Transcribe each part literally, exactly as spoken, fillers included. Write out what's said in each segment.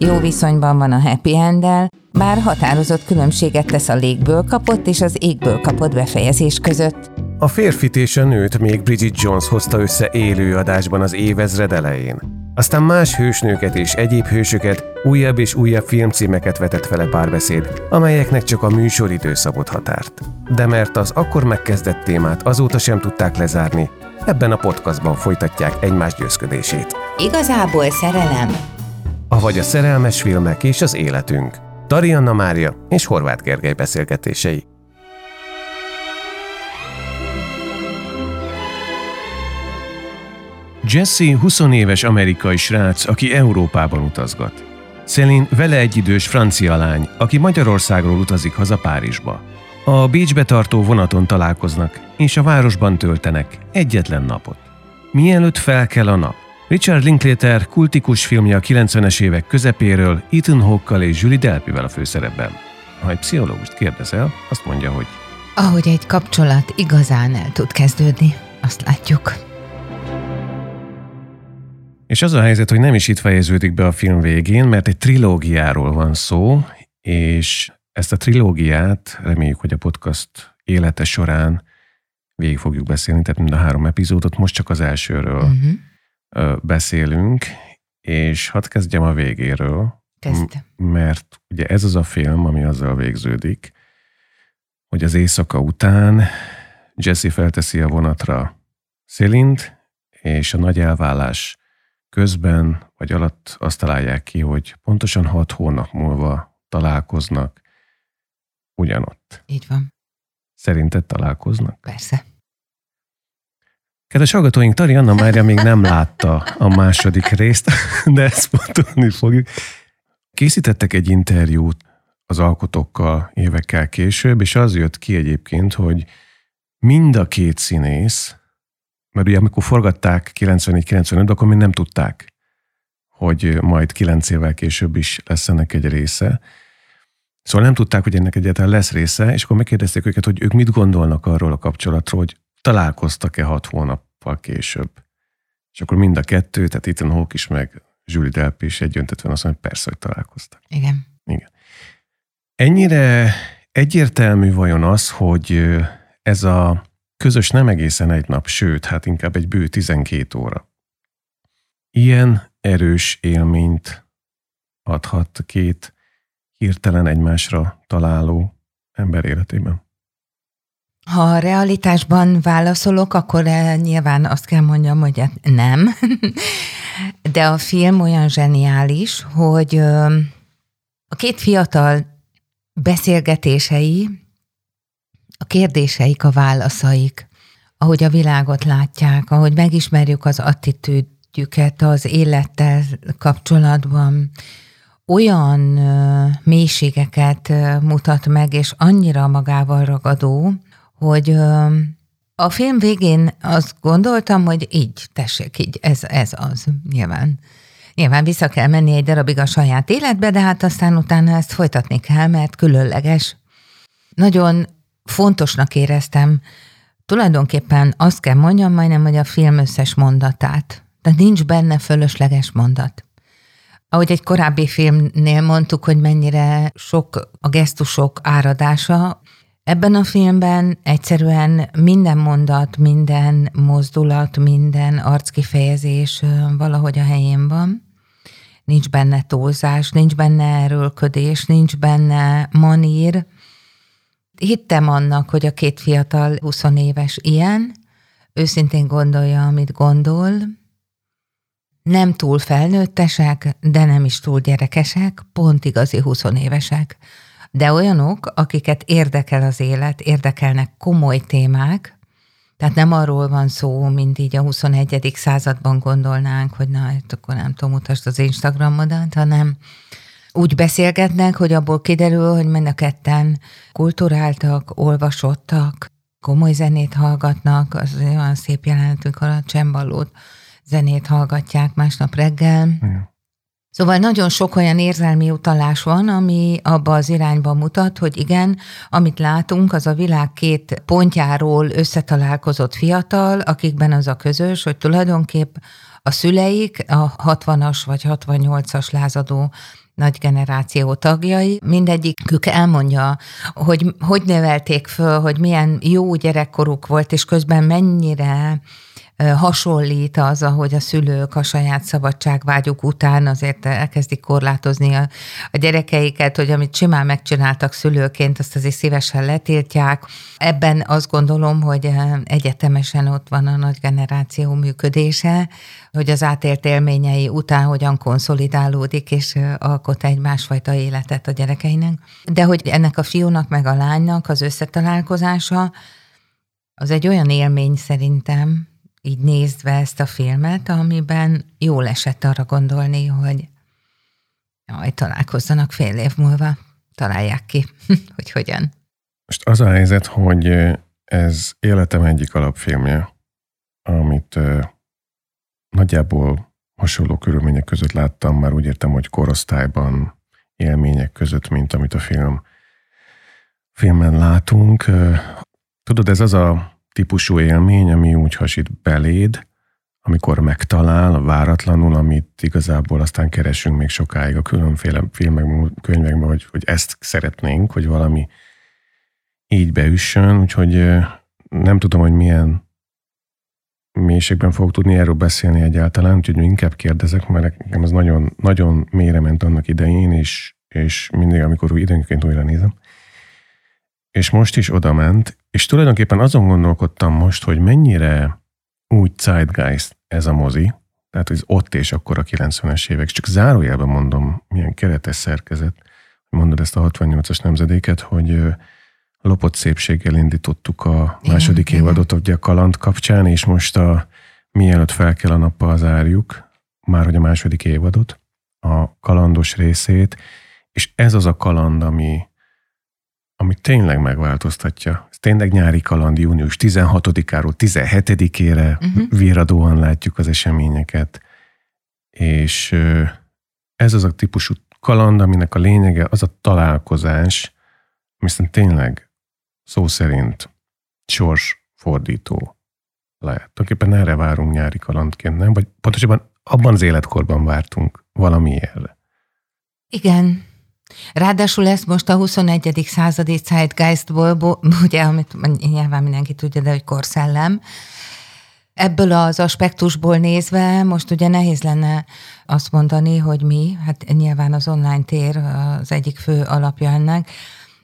Jó viszonyban van a happy enddel, bár határozott különbséget tesz a légből kapott és az égből kapott befejezés között. A férfit és a nőt még Bridget Jones hozta össze élő adásban az évezred elején. Aztán más hősnőket és egyéb hősöket, újabb és újabb filmcímeket vetett fele párbeszéd, amelyeknek csak a műsoridő szabott határt. De mert az akkor megkezdett témát azóta sem tudták lezárni, ebben a podcastban folytatják egymás győzködését. Igazából szerelem. Avagy a szerelmes filmek és az életünk. Tari Anna Mária és Horváth Gergely beszélgetései. Jesse húsz éves amerikai srác, aki Európában utazgat. Céline vele egyidős francia lány, aki Magyarországról utazik haza Párizsba. A Bécsbe tartó vonaton találkoznak, és a városban töltenek egyetlen napot. Mielőtt felkel a nap, Richard Linklater kultikus filmje a kilencvenes évek közepéről Ethan Hawke-kal és Julie Delpyvel a főszerepben. Ha egy pszichológust kérdezel, azt mondja, hogy ahogy egy kapcsolat igazán el tud kezdődni, azt látjuk. És az a helyzet, hogy nem is itt fejeződik be a film végén, mert egy trilógiáról van szó, és ezt a trilógiát reméljük, hogy a podcast élete során végig fogjuk beszélni, tehát mind a három epizódot, most csak az elsőről uh-huh. beszélünk, és hadd kezdjem a végéről. Kezd. Mert ugye ez az a film, ami azzal végződik, hogy az éjszaka után Jesse felteszi a vonatra Céline-t, és a nagy elválás közben vagy alatt azt találják ki, hogy pontosan hat hónap múlva találkoznak ugyanott. Így van. Szerinted találkoznak? Persze. Kedves hallgatóink, Tari Anna Mária még nem látta a második részt, de ezt pontolni fogjuk. Készítettek egy interjút az alkotókkal évekkel később, és az jött ki egyébként, hogy mind a két színész, mert ugye amikor forgatták kilencvenegy-kilencvenöt, akkor még nem tudták, hogy majd kilenc évvel később is lesz ennek egy része. Szóval nem tudták, hogy ennek egyáltalán lesz része, és akkor megkérdezték őket, hogy ők mit gondolnak arról a kapcsolatról, hogy találkoztak-e hat hónappal később. És akkor mind a kettő, tehát Ethan Hawke is, meg Julie Delpy is egyöntetően azt mondja, hogy persze, hogy találkoztak. Igen. Igen. Ennyire egyértelmű vajon az, hogy ez a közös nem egészen egy nap, sőt, hát inkább egy bő tizenkét óra. Ilyen erős élményt adhat két hirtelen egymásra találó ember életében. Ha a realitásban válaszolok, akkor nyilván azt kell mondjam, hogy nem. De a film olyan zseniális, hogy a két fiatal beszélgetései, a kérdéseik, a válaszaik, ahogy a világot látják, ahogy megismerjük az attitűdjüket az élettel kapcsolatban, olyan ö, mélységeket ö, mutat meg, és annyira magával ragadó, hogy ö, a film végén azt gondoltam, hogy így, tessék, így, ez, ez az, nyilván. Nyilván vissza kell menni egy darabig a saját életbe, de hát aztán utána ezt folytatni kell, mert különleges. Nagyon fontosnak éreztem, tulajdonképpen azt kell mondjam majdnem, hogy a film összes mondatát. De nincs benne fölösleges mondat. Ahogy egy korábbi filmnél mondtuk, hogy mennyire sok a gesztusok áradása, ebben a filmben egyszerűen minden mondat, minden mozdulat, minden arckifejezés valahogy a helyén van. Nincs benne túlzás, nincs benne erőlködés, nincs benne manír. Hittem annak, hogy a két fiatal húsz éves ilyen, őszintén gondolja, amit gondol. Nem túl felnőttesek, de nem is túl gyerekesek, pont igazi húsz évesek. De olyanok, akiket érdekel az élet, érdekelnek komoly témák, tehát nem arról van szó, mint így a huszonegyedik században gondolnánk, hogy na, akkor nem tudom, mutasd az Instagramodat, hanem Úgy beszélgetnek, hogy abból kiderül, hogy mind a ketten kulturáltak, olvasottak, komoly zenét hallgatnak, az olyan szép jelenet, amikor a csembalót zenét hallgatják másnap reggel. Ja. Szóval nagyon sok olyan érzelmi utalás van, ami abba az irányba mutat, hogy igen, amit látunk, az a világ két pontjáról összetalálkozott fiatal, akikben az a közös, hogy tulajdonképp a szüleik a hatvanas vagy hatvannyolcas lázadó nagy generáció tagjai. Mindegyikük elmondja, hogy hogy nevelték föl, hogy milyen jó gyerekkoruk volt, és közben mennyire hasonlít az, ahogy a szülők a saját szabadságvágyuk után azért elkezdik korlátozni a, a gyerekeiket, hogy amit simán megcsináltak szülőként, azt azért szívesen letiltják. Ebben azt gondolom, hogy egyetemesen ott van a nagy generáció működése, hogy az átélt élményei után hogyan konszolidálódik, és alkot egy másfajta életet a gyerekeinek. De hogy ennek a fiúnak meg a lánynak az összetalálkozása, az egy olyan élmény szerintem, így nézve ezt a filmet, amiben jól esett arra gondolni, hogy jaj, találkozzanak fél év múlva, találják ki, hogy hogyan. Most az a helyzet, hogy ez életem egyik alapfilmje, amit nagyjából hasonló körülmények között láttam, már úgy értem, hogy korosztályban, élmények között, mint amit a film, filmen látunk. Tudod, ez az a típusú élmény, ami úgy hasít beléd, amikor megtalál váratlanul, amit igazából aztán keresünk még sokáig a különféle filmekben, könyvekben, hogy, hogy ezt szeretnénk, hogy valami így beüssön, úgyhogy nem tudom, hogy milyen mélységben fogok tudni erről beszélni egyáltalán, úgyhogy inkább kérdezek, mert nekem az nagyon, nagyon mélyre ment annak idején, és, és mindig, amikor időnként újra nézem. És most is oda ment, és tulajdonképpen azon gondolkodtam most, hogy mennyire úgy zeitgeist ez a mozi, tehát ez ott és akkor a kilencvenes évek, csak zárójelben mondom, milyen keretes szerkezet, mondod ezt a hatvannyolcas nemzedéket, hogy lopott szépséggel indítottuk a második igen, évadot, ugye a kaland kapcsán, és most a mielőtt fel kell a nappal zárjuk, már hogy a második évadot, a kalandos részét, és ez az a kaland, ami ami tényleg megváltoztatja. Ez tényleg nyári kaland, június tizenhatodikáról tizenhetedikére uh-huh. virradóan látjuk az eseményeket. És ez az a típusú kaland, aminek a lényege az a találkozás, ami tényleg szó szerint sorsfordító lehet. Tulajdonképpen erre várunk nyári kalandként, nem? Vagy pontosabban abban az életkorban vártunk valami erre. Igen. Ráadásul ezt most a huszonegyedik századi zeitgeistból, ugye, amit nyilván mindenki tudja, de hogy korszellem. Ebből az aspektusból nézve most ugye nehéz lenne azt mondani, hogy mi, hát nyilván az online tér az egyik fő alapja ennek,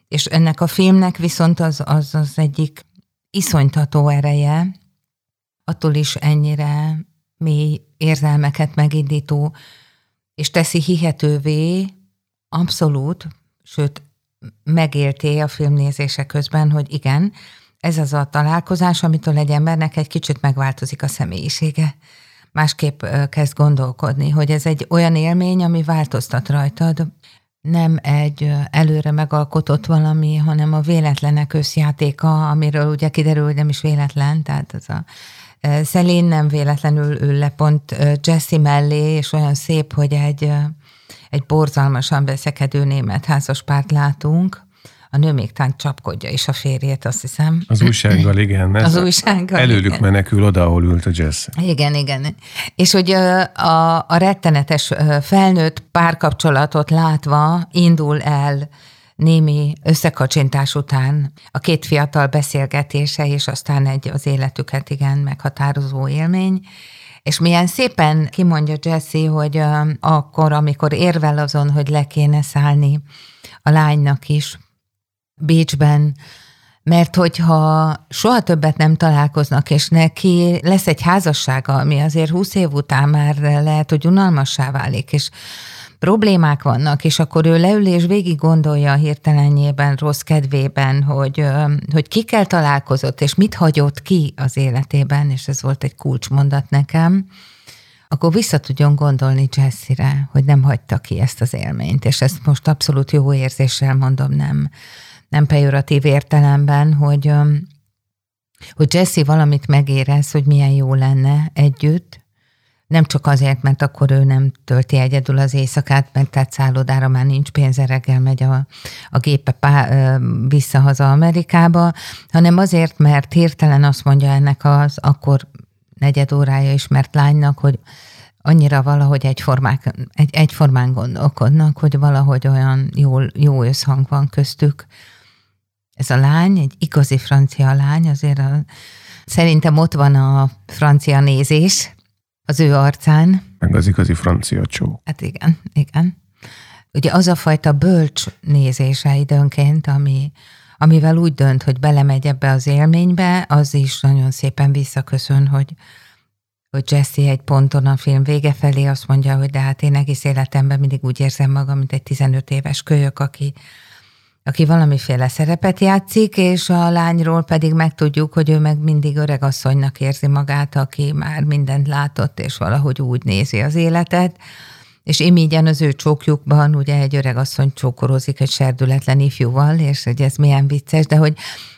és ennek a filmnek viszont az az, az egyik iszonytató ereje, attól is ennyire mély érzelmeket megindító, és teszi hihetővé, abszolút, sőt, megélté a filmnézése közben, hogy igen, ez az a találkozás, amitől egy embernek egy kicsit megváltozik a személyisége. Másképp kezd gondolkodni, hogy ez egy olyan élmény, ami változtat rajtad. Nem egy előre megalkotott valami, hanem a véletlenek összjátéka, amiről ugye kiderül, hogy nem is véletlen, tehát ez a Celine nem véletlenül ül le pont Jessie mellé, és olyan szép, hogy egy egy borzalmasan veszekedő német házaspárt látunk. A nő még tán csapkodja is a férjét, azt hiszem. Az újsággal, igen. Az újsággal, előlük igen. Menekül oda, ahol ült a Jess. Igen, igen. És hogy a, a rettenetes felnőtt párkapcsolatot látva indul el némi összekacsintás után a két fiatal beszélgetése, és aztán egy az életüket igen meghatározó élmény. És milyen szépen kimondja Jessie, hogy uh, akkor, amikor érvel azon, hogy le kéne szállni a lánynak is Bécsben, mert hogyha soha többet nem találkoznak, és neki lesz egy házassága, ami azért húsz év után már lehet, hogy unalmassá válik, és problémák vannak, és akkor ő leül és végig gondolja a hirtelenjében, rossz kedvében, hogy, hogy kikkel találkozott, és mit hagyott ki az életében, és ez volt egy kulcsmondat nekem, akkor vissza tudjon gondolni Jessire, hogy nem hagyta ki ezt az élményt, és ezt most abszolút jó érzéssel mondom, nem, nem pejoratív értelemben, hogy, hogy Jessie valamit megérez, hogy milyen jó lenne együtt, nem csak azért, mert akkor ő nem tölti egyedül az éjszakát, mert tehát szállodára már nincs pénze, reggel megy a, a gépe pá, vissza haza Amerikába, hanem azért, mert hirtelen azt mondja ennek az akkor negyed órája ismert lánynak, hogy annyira valahogy egyformák, egy, egyformán gondolkodnak, hogy valahogy olyan jól, jó összhang van köztük. Ez a lány, egy igazi francia lány, azért a, szerintem ott van a francia nézés az ő arcán. Meg az igazi francia csó. Hát igen, igen. Ugye az a fajta bölcs nézése időnként, ami, amivel úgy dönt, hogy belemegy ebbe az élménybe, az is nagyon szépen visszaköszön, hogy, hogy Jessie egy ponton a film vége felé azt mondja, hogy de hát én egész életemben mindig úgy érzem magam, mint egy tizenöt éves kölyök, aki, aki valamiféle szerepet játszik, és a lányról pedig megtudjuk, hogy ő meg mindig öregasszonynak érzi magát, aki már mindent látott, és valahogy úgy nézi az életet, és imígyen az ő csókjukban ugye egy öregasszony csókorozik egy serdületlen ifjúval, és hogy ez milyen vicces, de hogy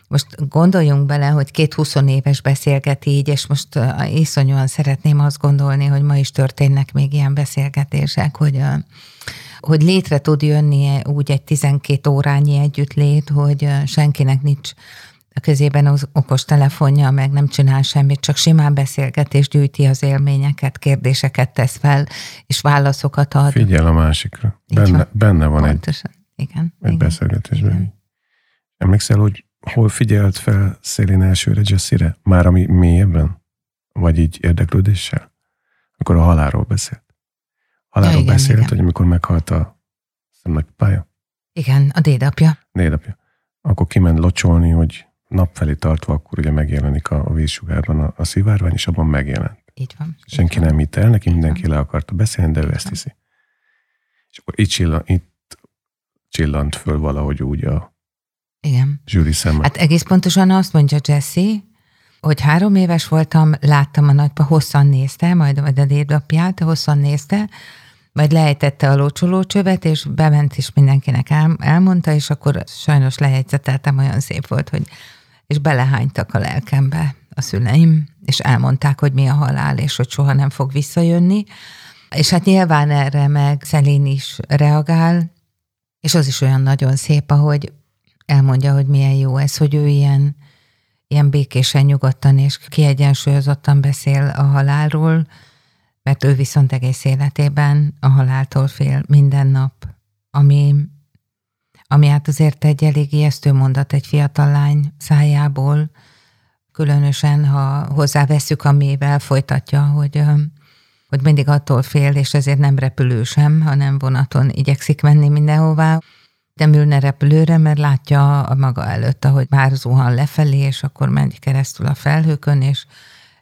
most gondoljunk bele, hogy két huszonéves beszélget így, és most iszonyúan szeretném azt gondolni, hogy ma is történnek még ilyen beszélgetések, hogy, hogy létre tud jönni úgy egy tizenkét órányi együttlét, hogy senkinek nincs a kezében az okostelefonja, meg nem csinál semmit, csak simán beszélgetés, gyűjti az élményeket, kérdéseket tesz fel, és válaszokat ad. Figyel a másikra. Benne, benne van pontosan. Egy, igen, egy igen, beszélgetésben. Igen. Emlékszel, hogy hol figyelt fel Szélén elsőre Jessire? Már ami mélyebben? Vagy így érdeklődéssel? Akkor a halálról beszélt. Halálról ja, igen, beszélt, igen. Hogy amikor meghalt a nagypája? Igen, a dédapja. Dédapja. Akkor kiment locsolni, hogy napfelé tartva, akkor ugye megjelenik a, a vízsugárban a, a szivárvány, és abban megjelent. Így van. Senki így nem hitte el, neki mindenki le akarta beszélni, de így ő van. Ezt hiszi. És akkor itt, csillan, itt csillant föl valahogy úgy a igen. Zsűri szemmel. Hát egész pontosan azt mondja Jessie, hogy három éves voltam, láttam a nagypa, hosszan nézte, majd a dédapját, hosszan nézte, majd lejtette a locsolócsövet, és bement, és mindenkinek el, elmondta, és akkor sajnos lejegyzeteltem, olyan szép volt, hogy és belehánytak a lelkembe a szüleim, és elmondták, hogy mi a halál, és hogy soha nem fog visszajönni. És hát nyilván erre meg Celine is reagál, és az is olyan nagyon szép, ahogy elmondja, hogy milyen jó ez, hogy ő ilyen, ilyen békésen, nyugodtan és kiegyensúlyozottan beszél a halálról, mert ő viszont egész életében a haláltól fél minden nap, ami, ami hát azért egy elég ijesztő mondat egy fiatal lány szájából, különösen, ha hozzáveszünk, amivel folytatja, hogy, hogy mindig attól fél, és ezért nem repülő sem, hanem vonaton igyekszik menni mindenhová. Nem ülne repülőre, mert látja a maga előtt, ahogy már zuhan lefelé, és akkor megy keresztül a felhőkön, és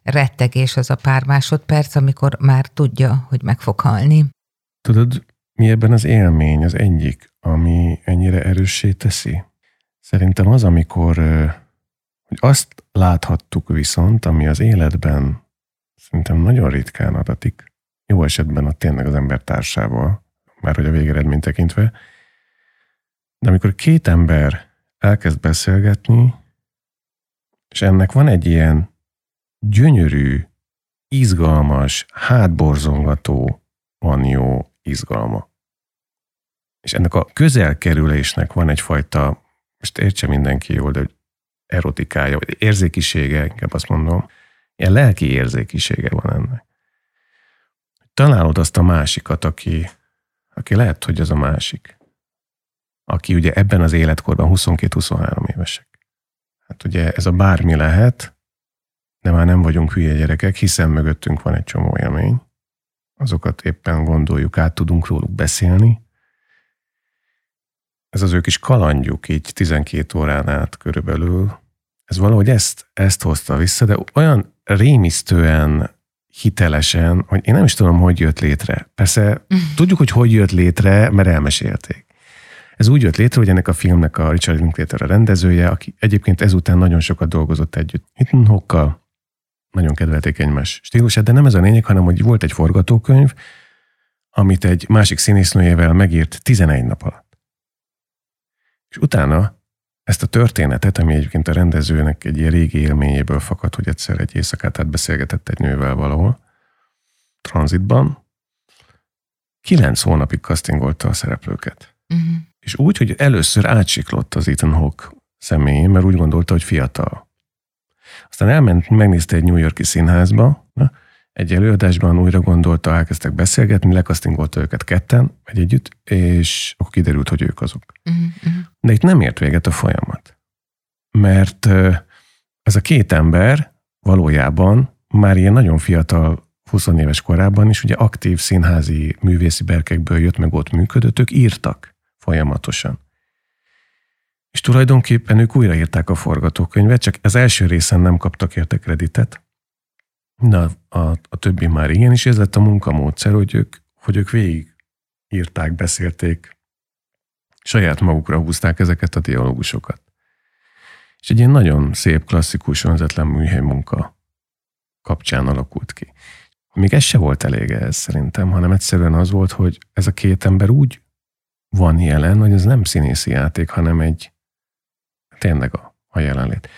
rettegés az a pár másodperc, amikor már tudja, hogy meg fog halni. Tudod, mi ebben az élmény az egyik, ami ennyire erőssé teszi? Szerintem az, amikor hogy azt láthattuk viszont, ami az életben szerintem nagyon ritkán adatik, jó esetben a tényleg az ember társával, már hogy a végeredmény tekintve, de amikor két ember elkezd beszélgetni, és ennek van egy ilyen gyönyörű, izgalmas, hátborzongató, van jó izgalma. És ennek a közelkerülésnek van egyfajta, most értse mindenki jól, de erotikája, vagy érzékisége, inkább azt mondom, ilyen lelki érzékisége van ennek. Találod azt a másikat, aki, aki lehet, hogy az a másik. Aki ugye ebben az életkorban huszonkettő-huszonhárom évesek. Hát ugye ez a bármi lehet, de már nem vagyunk hülye gyerekek, hiszen mögöttünk van egy csomó élmény. Azokat éppen gondoljuk, át tudunk róluk beszélni. Ez az ő kis kalandjuk, így tizenkét órán át körülbelül. Ez valahogy ezt, ezt hozta vissza, de olyan rémisztően, hitelesen, hogy én nem is tudom, hogy jött létre. Persze tudjuk, hogy hogy jött létre, mert elmesélték. Ez úgy jött létre, hogy ennek a filmnek a Richard Linklater a rendezője, aki egyébként ezután nagyon sokat dolgozott együtt Ethan Hawke-kal, nagyon kedvelték egymás stílusát, de nem ez a lényeg, hanem hogy volt egy forgatókönyv, amit egy másik színésznőjével megírt tizenegy nap alatt. És utána ezt a történetet, ami egyébként a rendezőnek egy ilyen régi élményéből fakad, hogy egyszer egy éjszakát átbeszélgetett egy nővel valahol, tranzitban, kilenc hónapig castingolta a szereplőket. Uh-huh. És úgy, hogy először átsiklott az Ethan Hawke személyén, mert úgy gondolta, hogy fiatal. Aztán elment, megnézte egy New York-i színházba, na, egy előadásban újra gondolta, elkezdtek beszélgetni, lekasztingolta őket ketten, vagy együtt, és akkor kiderült, hogy ők azok. Uh-huh. De itt nem ért véget a folyamat. Mert ez a két ember valójában már ilyen nagyon fiatal, húsz éves korában is, ugye aktív színházi művészi berkekből jött, meg ott működött, ők írtak folyamatosan. És tulajdonképpen ők újraírták a forgatókönyvet, csak az első részen nem kaptak érte kreditet. Na, a, a többi már igen, és ez lett a munkamódszer, hogy ők, hogy ők végig írták, beszélték, saját magukra húzták ezeket a dialógusokat. És egy ilyen nagyon szép, klasszikus, önzetlen műhely munka kapcsán alakult ki. Még ez se volt elég ez szerintem, hanem egyszerűen az volt, hogy ez a két ember úgy van jelen, hogy ez nem színészi játék, hanem egy tényleg a, a jelenlét.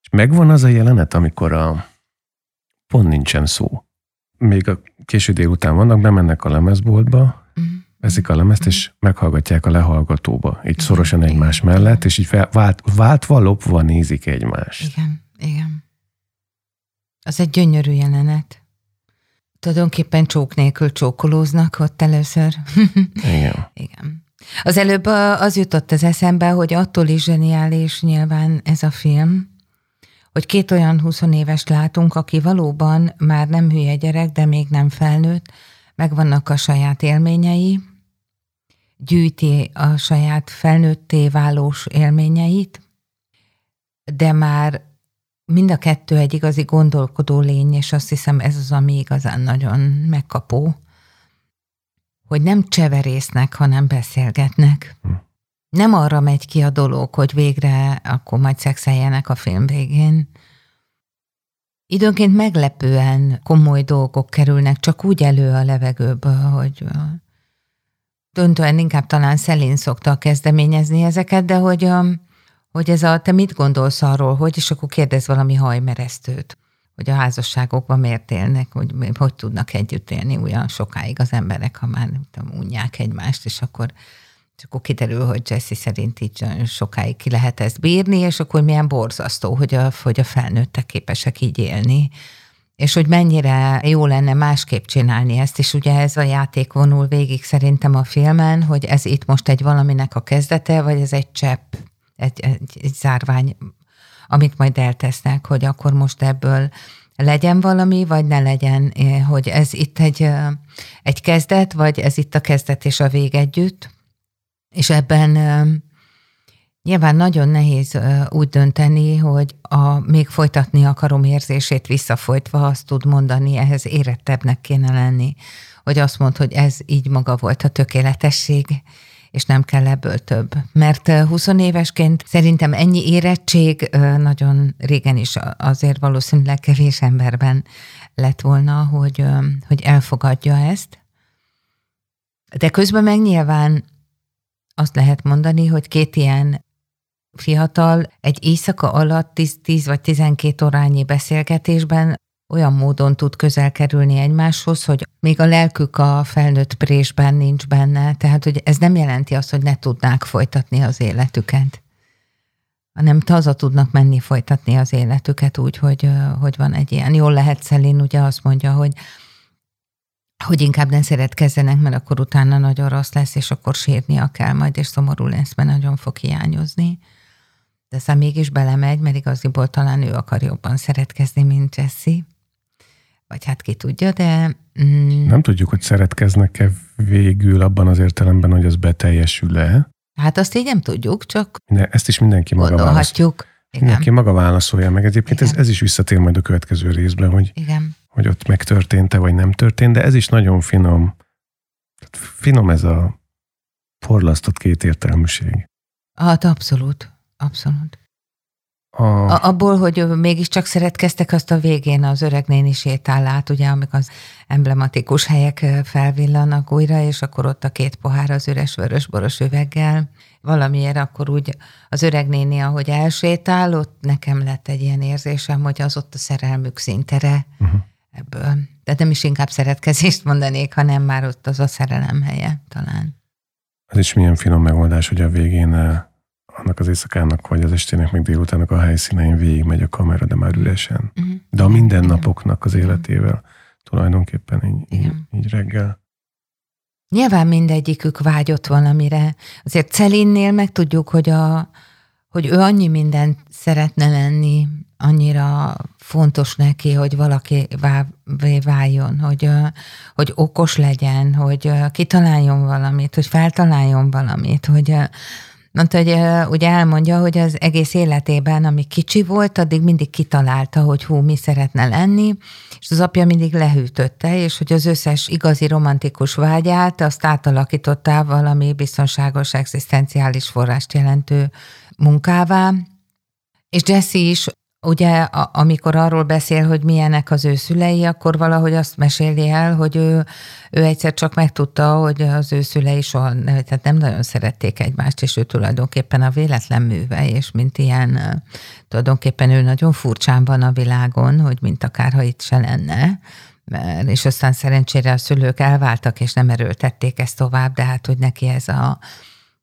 És megvan az a jelenet, amikor a pont nincsen szó. Még a késő délután vannak, bemennek a lemezboltba, mm. veszik a lemezt, mm. és meghallgatják a lehallgatóba. Így mm. szorosan egymás igen. mellett, és így fel, vált, váltva, lopva nézik egymást. Igen, igen. Az egy gyönyörű jelenet. Tulajdonképpen csók nélkül csókolóznak ott először. Igen. Igen. Az előbb az jutott az eszembe, hogy attól is zseniális nyilván ez a film, hogy két olyan húsz éves látunk, aki valóban már nem hülye gyerek, de még nem felnőtt, megvannak a saját élményei, gyűjti a saját felnőtté válós élményeit, de már mind a kettő egy igazi gondolkodó lény, és azt hiszem ez az, ami igazán nagyon megkapó, hogy nem cseverésznek, hanem beszélgetnek. Hm. Nem arra megy ki a dolog, hogy végre akkor majd szexeljenek a film végén. Időnként meglepően komoly dolgok kerülnek csak úgy elő a levegőből, hogy döntően inkább talán Szelin szokta kezdeményezni ezeket, de hogy, hogy ez a te mit gondolsz arról, hogy, és akkor kérdez valami hajmeresztőt, hogy a házasságokban miért élnek, hogy hogy tudnak együtt élni olyan sokáig az emberek, ha már nem tudom, unják egymást, és akkor És akkor kiderül, hogy Jesse szerint így sokáig ki lehet ezt bírni, és akkor milyen borzasztó, hogy a, hogy a felnőttek képesek így élni. És hogy mennyire jó lenne másképp csinálni ezt, és ugye ez a játék vonul végig szerintem a filmen, hogy ez itt most egy valaminek a kezdete, vagy ez egy csepp, egy, egy, egy zárvány, amit majd eltesznek, hogy akkor most ebből legyen valami, vagy ne legyen, hogy ez itt egy, egy kezdet, vagy ez itt a kezdet és a vég együtt. És ebben uh, nyilván nagyon nehéz uh, úgy dönteni, hogy a még folytatni akarom érzését visszafolytva azt tud mondani, ehhez érettebbnek kéne lenni, hogy azt mond, hogy ez így maga volt a tökéletesség, és nem kell ebből több. Mert uh, húsz évesként szerintem ennyi érettség uh, nagyon régen is azért valószínűleg kevés emberben lett volna, hogy, uh, hogy elfogadja ezt. De közben meg nyilván azt lehet mondani, hogy két ilyen fiatal egy éjszaka alatt tíz vagy tizenkét órányi beszélgetésben olyan módon tud közel kerülni egymáshoz, hogy még a lelkük a felnőtt présben nincs benne, tehát hogy ez nem jelenti azt, hogy ne tudnák folytatni az életüket, hanem haza tudnak menni folytatni az életüket úgy, hogy, hogy van egy ilyen. Jól lehet Szelin ugye azt mondja, hogy hogy inkább nem szeretkezzenek, mert akkor utána nagyon rossz lesz, és akkor sírnia kell majd, és szomorú lesz, mert nagyon fog hiányozni. De aztán mégis belemegy, mert igaziból talán ő akar jobban szeretkezni, mint Jesse. Vagy hát ki tudja, de... Mm, nem tudjuk, hogy szeretkeznek-e végül abban az értelemben, hogy az beteljesül-e. Hát azt így nem tudjuk, csak... De ezt is mindenki maga válaszolja. Mindenki maga válaszolja meg. Egyébként ez, ez is visszatér majd a következő részben, hogy... Igen. Hogy ott megtörtént-e, vagy nem történt, de ez is nagyon finom. Finom ez a forlasztott kétértelműség. Hát abszolút, abszolút. A... A, abból, hogy mégiscsak szeretkeztek, azt a végén az öreg néni sétál át, ugye, amikor az emblematikus helyek felvillanak újra, és akkor ott a két pohár az üres vörösboros üveggel. Valamiért akkor úgy az öreg néni, ahogy elsétál, ott nekem lett egy ilyen érzésem, hogy az ott a szerelmük szintere uh-huh. ebből. De nem is inkább szeretkezést mondanék, hanem már ott az a szerelem helye talán. Az is milyen finom megoldás, hogy a végén... annak az éjszakának, vagy az estének, meg délutánnak a helyszínein végigmegy a kamera, de már üresen. Mm. De a mindennapoknak az életével tulajdonképpen így, így, így reggel. Nyilván mindegyikük vágyott valamire. Azért Celinnél meg tudjuk, hogy, a, hogy ő annyi mindent szeretne lenni, annyira fontos neki, hogy valaki váljon, hogy, hogy okos legyen, hogy kitaláljon valamit, hogy feltaláljon valamit, hogy... Mondta, hogy ugye elmondja, hogy az egész életében, ami kicsi volt, addig mindig kitalálta, hogy hú, mi szeretne lenni, és az apja mindig lehűtötte, és hogy az összes igazi romantikus vágyát azt átalakította valami biztonságos, egzisztenciális forrást jelentő munkává. És Jesse is, ugye, a, amikor arról beszél, hogy milyenek az ő szülei, akkor valahogy azt meséli el, hogy ő, ő egyszer csak megtudta, hogy az ő szülei soha nem, tehát nem nagyon szerették egymást, és ő tulajdonképpen a véletlen műve, és mint ilyen, tulajdonképpen ő nagyon furcsán van a világon, hogy mint akárha itt se lenne, és aztán szerencsére a szülők elváltak, és nem erőltették ezt tovább, de hát, hogy neki ez a...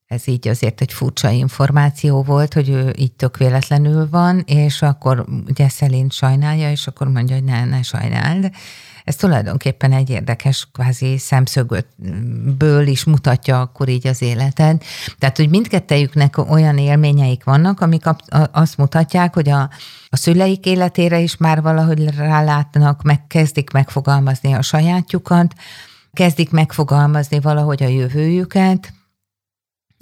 Ez így azért egy furcsa információ volt, hogy ő így tök véletlenül van, és akkor ugye Szelint sajnálja, és akkor mondja, hogy ne, ne sajnáld. Ez tulajdonképpen egy érdekes kvázi szemszögből is mutatja akkor így az életet. Tehát, hogy mindkettejüknek olyan élményeik vannak, amik azt mutatják, hogy a, a szüleik életére is már valahogy rálátnak, meg kezdik megfogalmazni a sajátjukat, kezdik megfogalmazni valahogy a jövőjüket.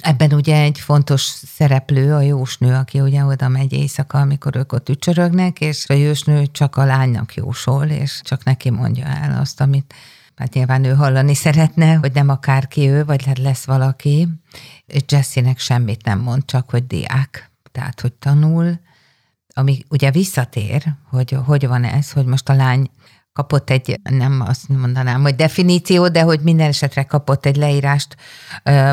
Ebben ugye egy fontos szereplő a jósnő, aki ugye oda megy éjszaka, amikor ők ott ücsörögnek, és a jósnő csak a lánynak jósol, és csak neki mondja el azt, amit hát nyilván ő hallani szeretne, hogy nem akárki ő, vagy lesz valaki, és Jesse-nek semmit nem mond, csak hogy diák, tehát hogy tanul, ami ugye visszatér, hogy hogy van ez, hogy most a lány kapott egy, nem azt mondanám, hogy definíció, de hogy minden esetre kapott egy leírást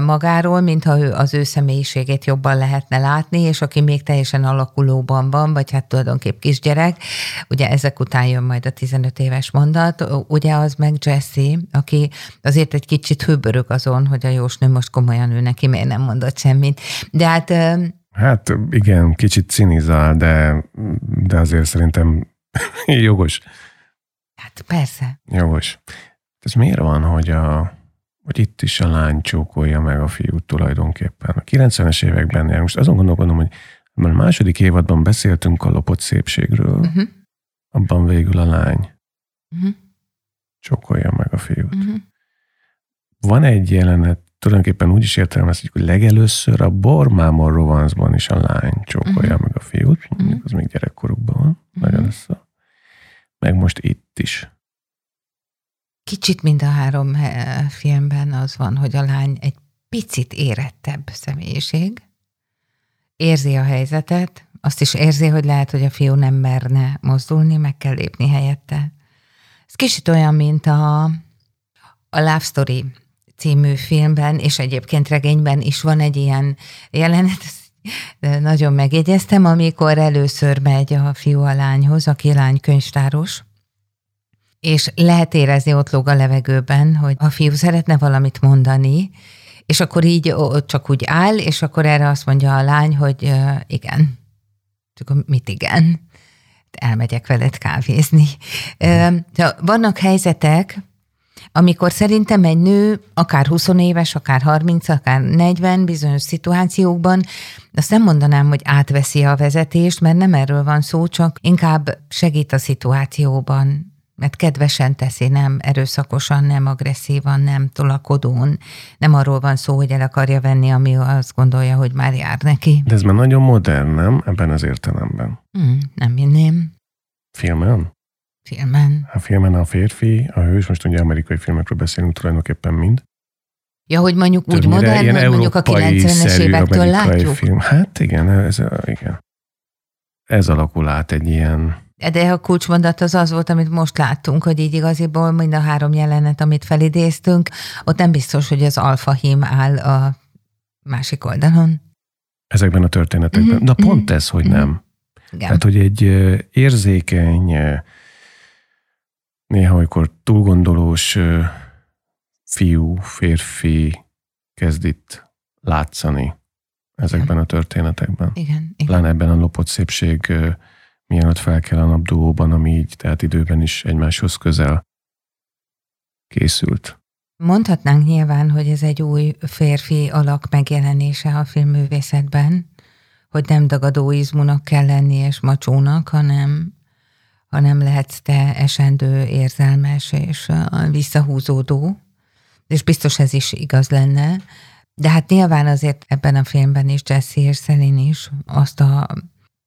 magáról, mintha ő az ő személyiségét jobban lehetne látni, és aki még teljesen alakulóban van, vagy hát tulajdonképp kisgyerek, ugye ezek után jön majd a tizenöt éves mondat, ugye az meg Jesse, aki azért egy kicsit hőbörög azon, hogy a jósnő most komolyan ő neki miért nem mondott semmit. De hát... Hát igen, kicsit cinizál, de, de azért szerintem jogos. Hát persze. Jogos. Ez miért van, hogy, a, hogy itt is a lány csókolja meg a fiút tulajdonképpen? A kilencvenes években jár. Most azon gondolkodom, hogy a második évadban beszéltünk a lopott szépségről, uh-huh. abban végül a lány uh-huh. csókolja meg a fiút. Uh-huh. Van egy jelenet, tulajdonképpen úgy is értelmezhetjük, hogy legelőször a Bormámor rovanszban is a lány csókolja uh-huh. meg a fiút, mondjuk az még gyerekkorukban van, uh-huh. nagyon össze. Meg most itt is. Kicsit mind a három filmben az van, hogy a lány egy picit érettebb személyiség, érzi a helyzetet, azt is érzi, hogy lehet, hogy a fiú nem merne mozdulni, meg kell lépni helyette. Ez kicsit olyan, mint a, a Love Story című filmben, és egyébként regényben is van egy ilyen jelenet, de nagyon megjegyeztem, amikor először megy a fiú a lányhoz, aki lány könyvtáros, és lehet érezni, ott lóg a levegőben, hogy a fiú szeretne valamit mondani, és akkor így csak úgy áll, és akkor erre azt mondja a lány, hogy igen. Csak mit igen? Elmegyek veled kávézni. Vannak helyzetek, amikor szerintem egy nő, akár húsz éves, akár harminc, akár negyven bizonyos szituációkban, azt nem mondanám, hogy átveszi a vezetést, mert nem erről van szó, csak inkább segít a szituációban, mert kedvesen teszi, nem erőszakosan, nem agresszívan, nem tolakodón. Nem arról van szó, hogy el akarja venni, ami azt gondolja, hogy már jár neki. De ez már nagyon modern, nem? Ebben az értelemben. Hmm, nem hinném. Filmen? Filmen. A filmen a férfi, a hős, most ugye amerikai filmekről beszélünk tulajdonképpen mind. Ja, hogy mondjuk úgy modern, hogy mondjuk a kilencvenes évektől látjuk. Film. Hát igen, ez a, igen. ez alakul át egy ilyen... De a kulcsmondat az az volt, amit most láttunk, hogy így igaziból mind a három jelenet, amit felidéztünk, ott nem biztos, hogy az alfa hím áll a másik oldalon. Ezekben a történetekben. Mm-hmm. Na pont mm-hmm. ez, hogy nem. Mm-hmm. Tehát, hogy egy érzékeny, néha olykor túlgondolós fiú, férfi kezd itt látszani ezekben a történetekben. Igen, igen. Lán ebben a lopott szépség mielőtt fel kell a nap duóban, ami így, tehát időben is egymáshoz közel készült. Mondhatnánk nyilván, hogy ez egy új férfi alak megjelenése a filmművészetben, hogy nem dagadó izmúnak kell lenni és macsónak, hanem, hanem lehetsz te esendő, érzelmes és visszahúzódó, és biztos ez is igaz lenne. De hát nyilván azért ebben a filmben is Jesse és Celine is azt a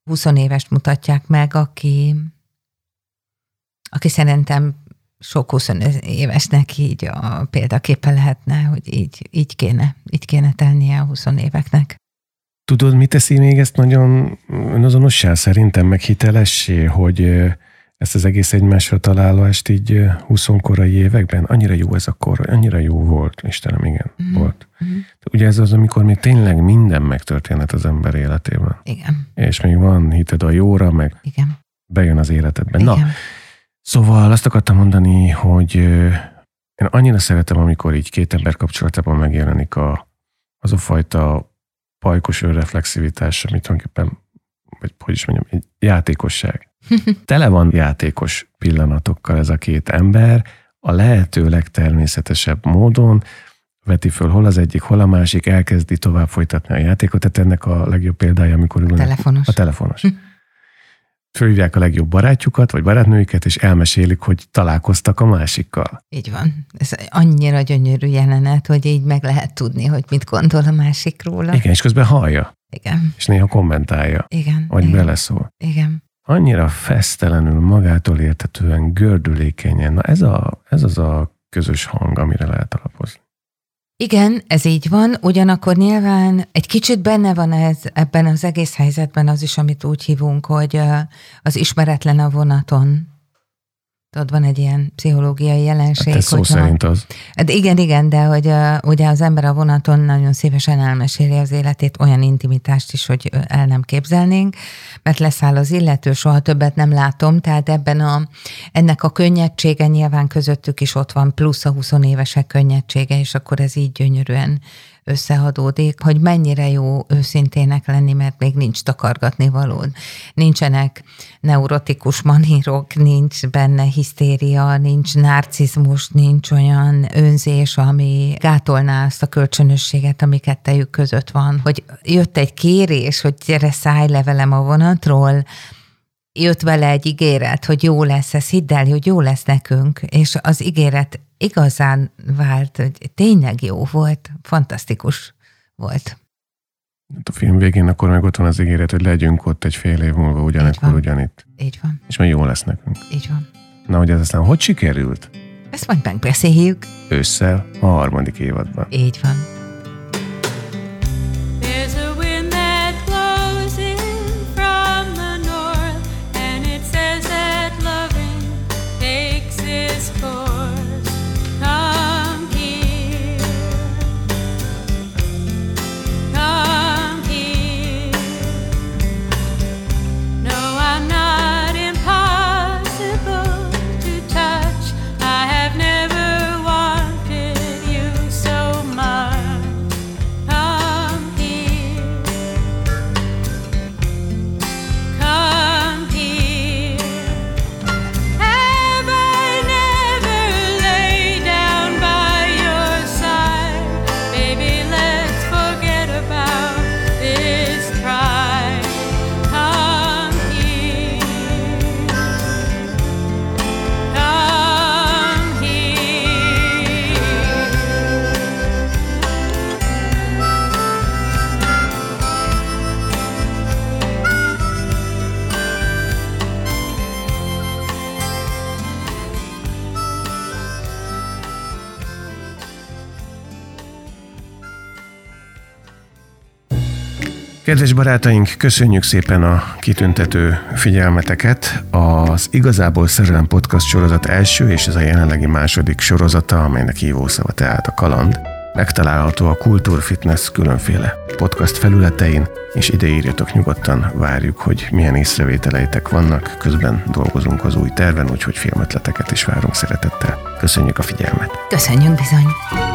húsz évest mutatják meg, aki, aki szerintem sok húsz évesnek így a példaképe lehetne, hogy így, így kéne, így kéne tennie a húsz éveknek. Tudod, mi teszi még ezt nagyon önazonossá szerintem, meg hitelessé, hogy ezt az egész egymásra találást így húszkorai években, annyira jó ez a kor, annyira jó volt, Istenem, igen, mm-hmm. volt. Mm-hmm. Ugye ez az, amikor még tényleg minden megtörténhet az ember életében. Igen. És még van hited a jóra, meg igen. bejön az életedben. Igen. Na, szóval azt akartam mondani, hogy én annyira szeretem, amikor így két ember kapcsolatában megjelenik a, az a fajta pajkos önreflexivitás, amit tulajdonképpen, vagy hogy is mondjam, egy játékosság. Tele van játékos pillanatokkal ez a két ember, a lehető legtermészetesebb módon veti föl hol az egyik, hol a másik, elkezdi tovább folytatni a játékot, tehát ennek a legjobb példája, amikor ülnek, telefonos. a telefonos. Fölhívják a legjobb barátjukat, vagy barátnőiket, és elmesélik, hogy találkoztak a másikkal. Így van. Ez annyira gyönyörű jelenet, hogy így meg lehet tudni, hogy mit gondol a másikról. Igen, és közben hallja. Igen. És néha kommentálja. Igen. Vagy igen. beleszól. Igen. Annyira fesztelenül, magától értetően, gördülékenyen. Na ez, a, ez az a közös hang, amire lehet alapozni. Igen, ez így van, ugyanakkor nyilván egy kicsit benne van ez ebben az egész helyzetben az is, amit úgy hívunk, hogy az ismeretlen a vonaton. Ott van egy ilyen pszichológiai jelenség. Hát ez szó szerint az. Hát igen, igen, de hogy uh, ugye az ember a vonaton nagyon szívesen elmeséli az életét, olyan intimitást is, hogy el nem képzelnénk, mert leszáll az illető, soha többet nem látom, tehát ebben a, ennek a könnyedsége nyilván közöttük is ott van, plusz a húsz évesek könnyedsége, és akkor ez így gyönyörűen összehadódik, hogy mennyire jó őszintének lenni, mert még nincs takargatni valód. Nincsenek neurotikus manírok, nincs benne hisztéria, nincs narcizmus, nincs olyan önzés, ami gátolná azt a kölcsönösséget, ami kettejük között van. Hogy jött egy kérés, hogy gyere, szállj le velem a vonatról, jött vele egy ígéret, hogy jó lesz ez, hidd el, hogy jó lesz nekünk, és az ígéret igazán vált, hogy tényleg jó volt, fantasztikus volt. A film végén akkor meg ott van az ígéret, hogy legyünk ott egy fél év múlva ugyanekkor ugyanitt. Így van. És majd jó lesz nekünk. Így van. Na, hogy ez aztán hogy sikerült? Ezt majd megbeszéljük. Ősszel a harmadik évadban. Így van. Never wanted you so much. Kedves barátaink, köszönjük szépen a kitüntető figyelmeteket. Az Igazából Szerelem podcast sorozat első és ez a jelenlegi második sorozata, amelynek hívószava tehát a kaland, megtalálható a Kultúr Fitness különféle podcast felületein, és ide írjatok nyugodtan, várjuk, hogy milyen észrevételeitek vannak, közben dolgozunk az új terven, úgyhogy filmötleteket is várunk szeretettel. Köszönjük a figyelmet! Köszönjük bizony!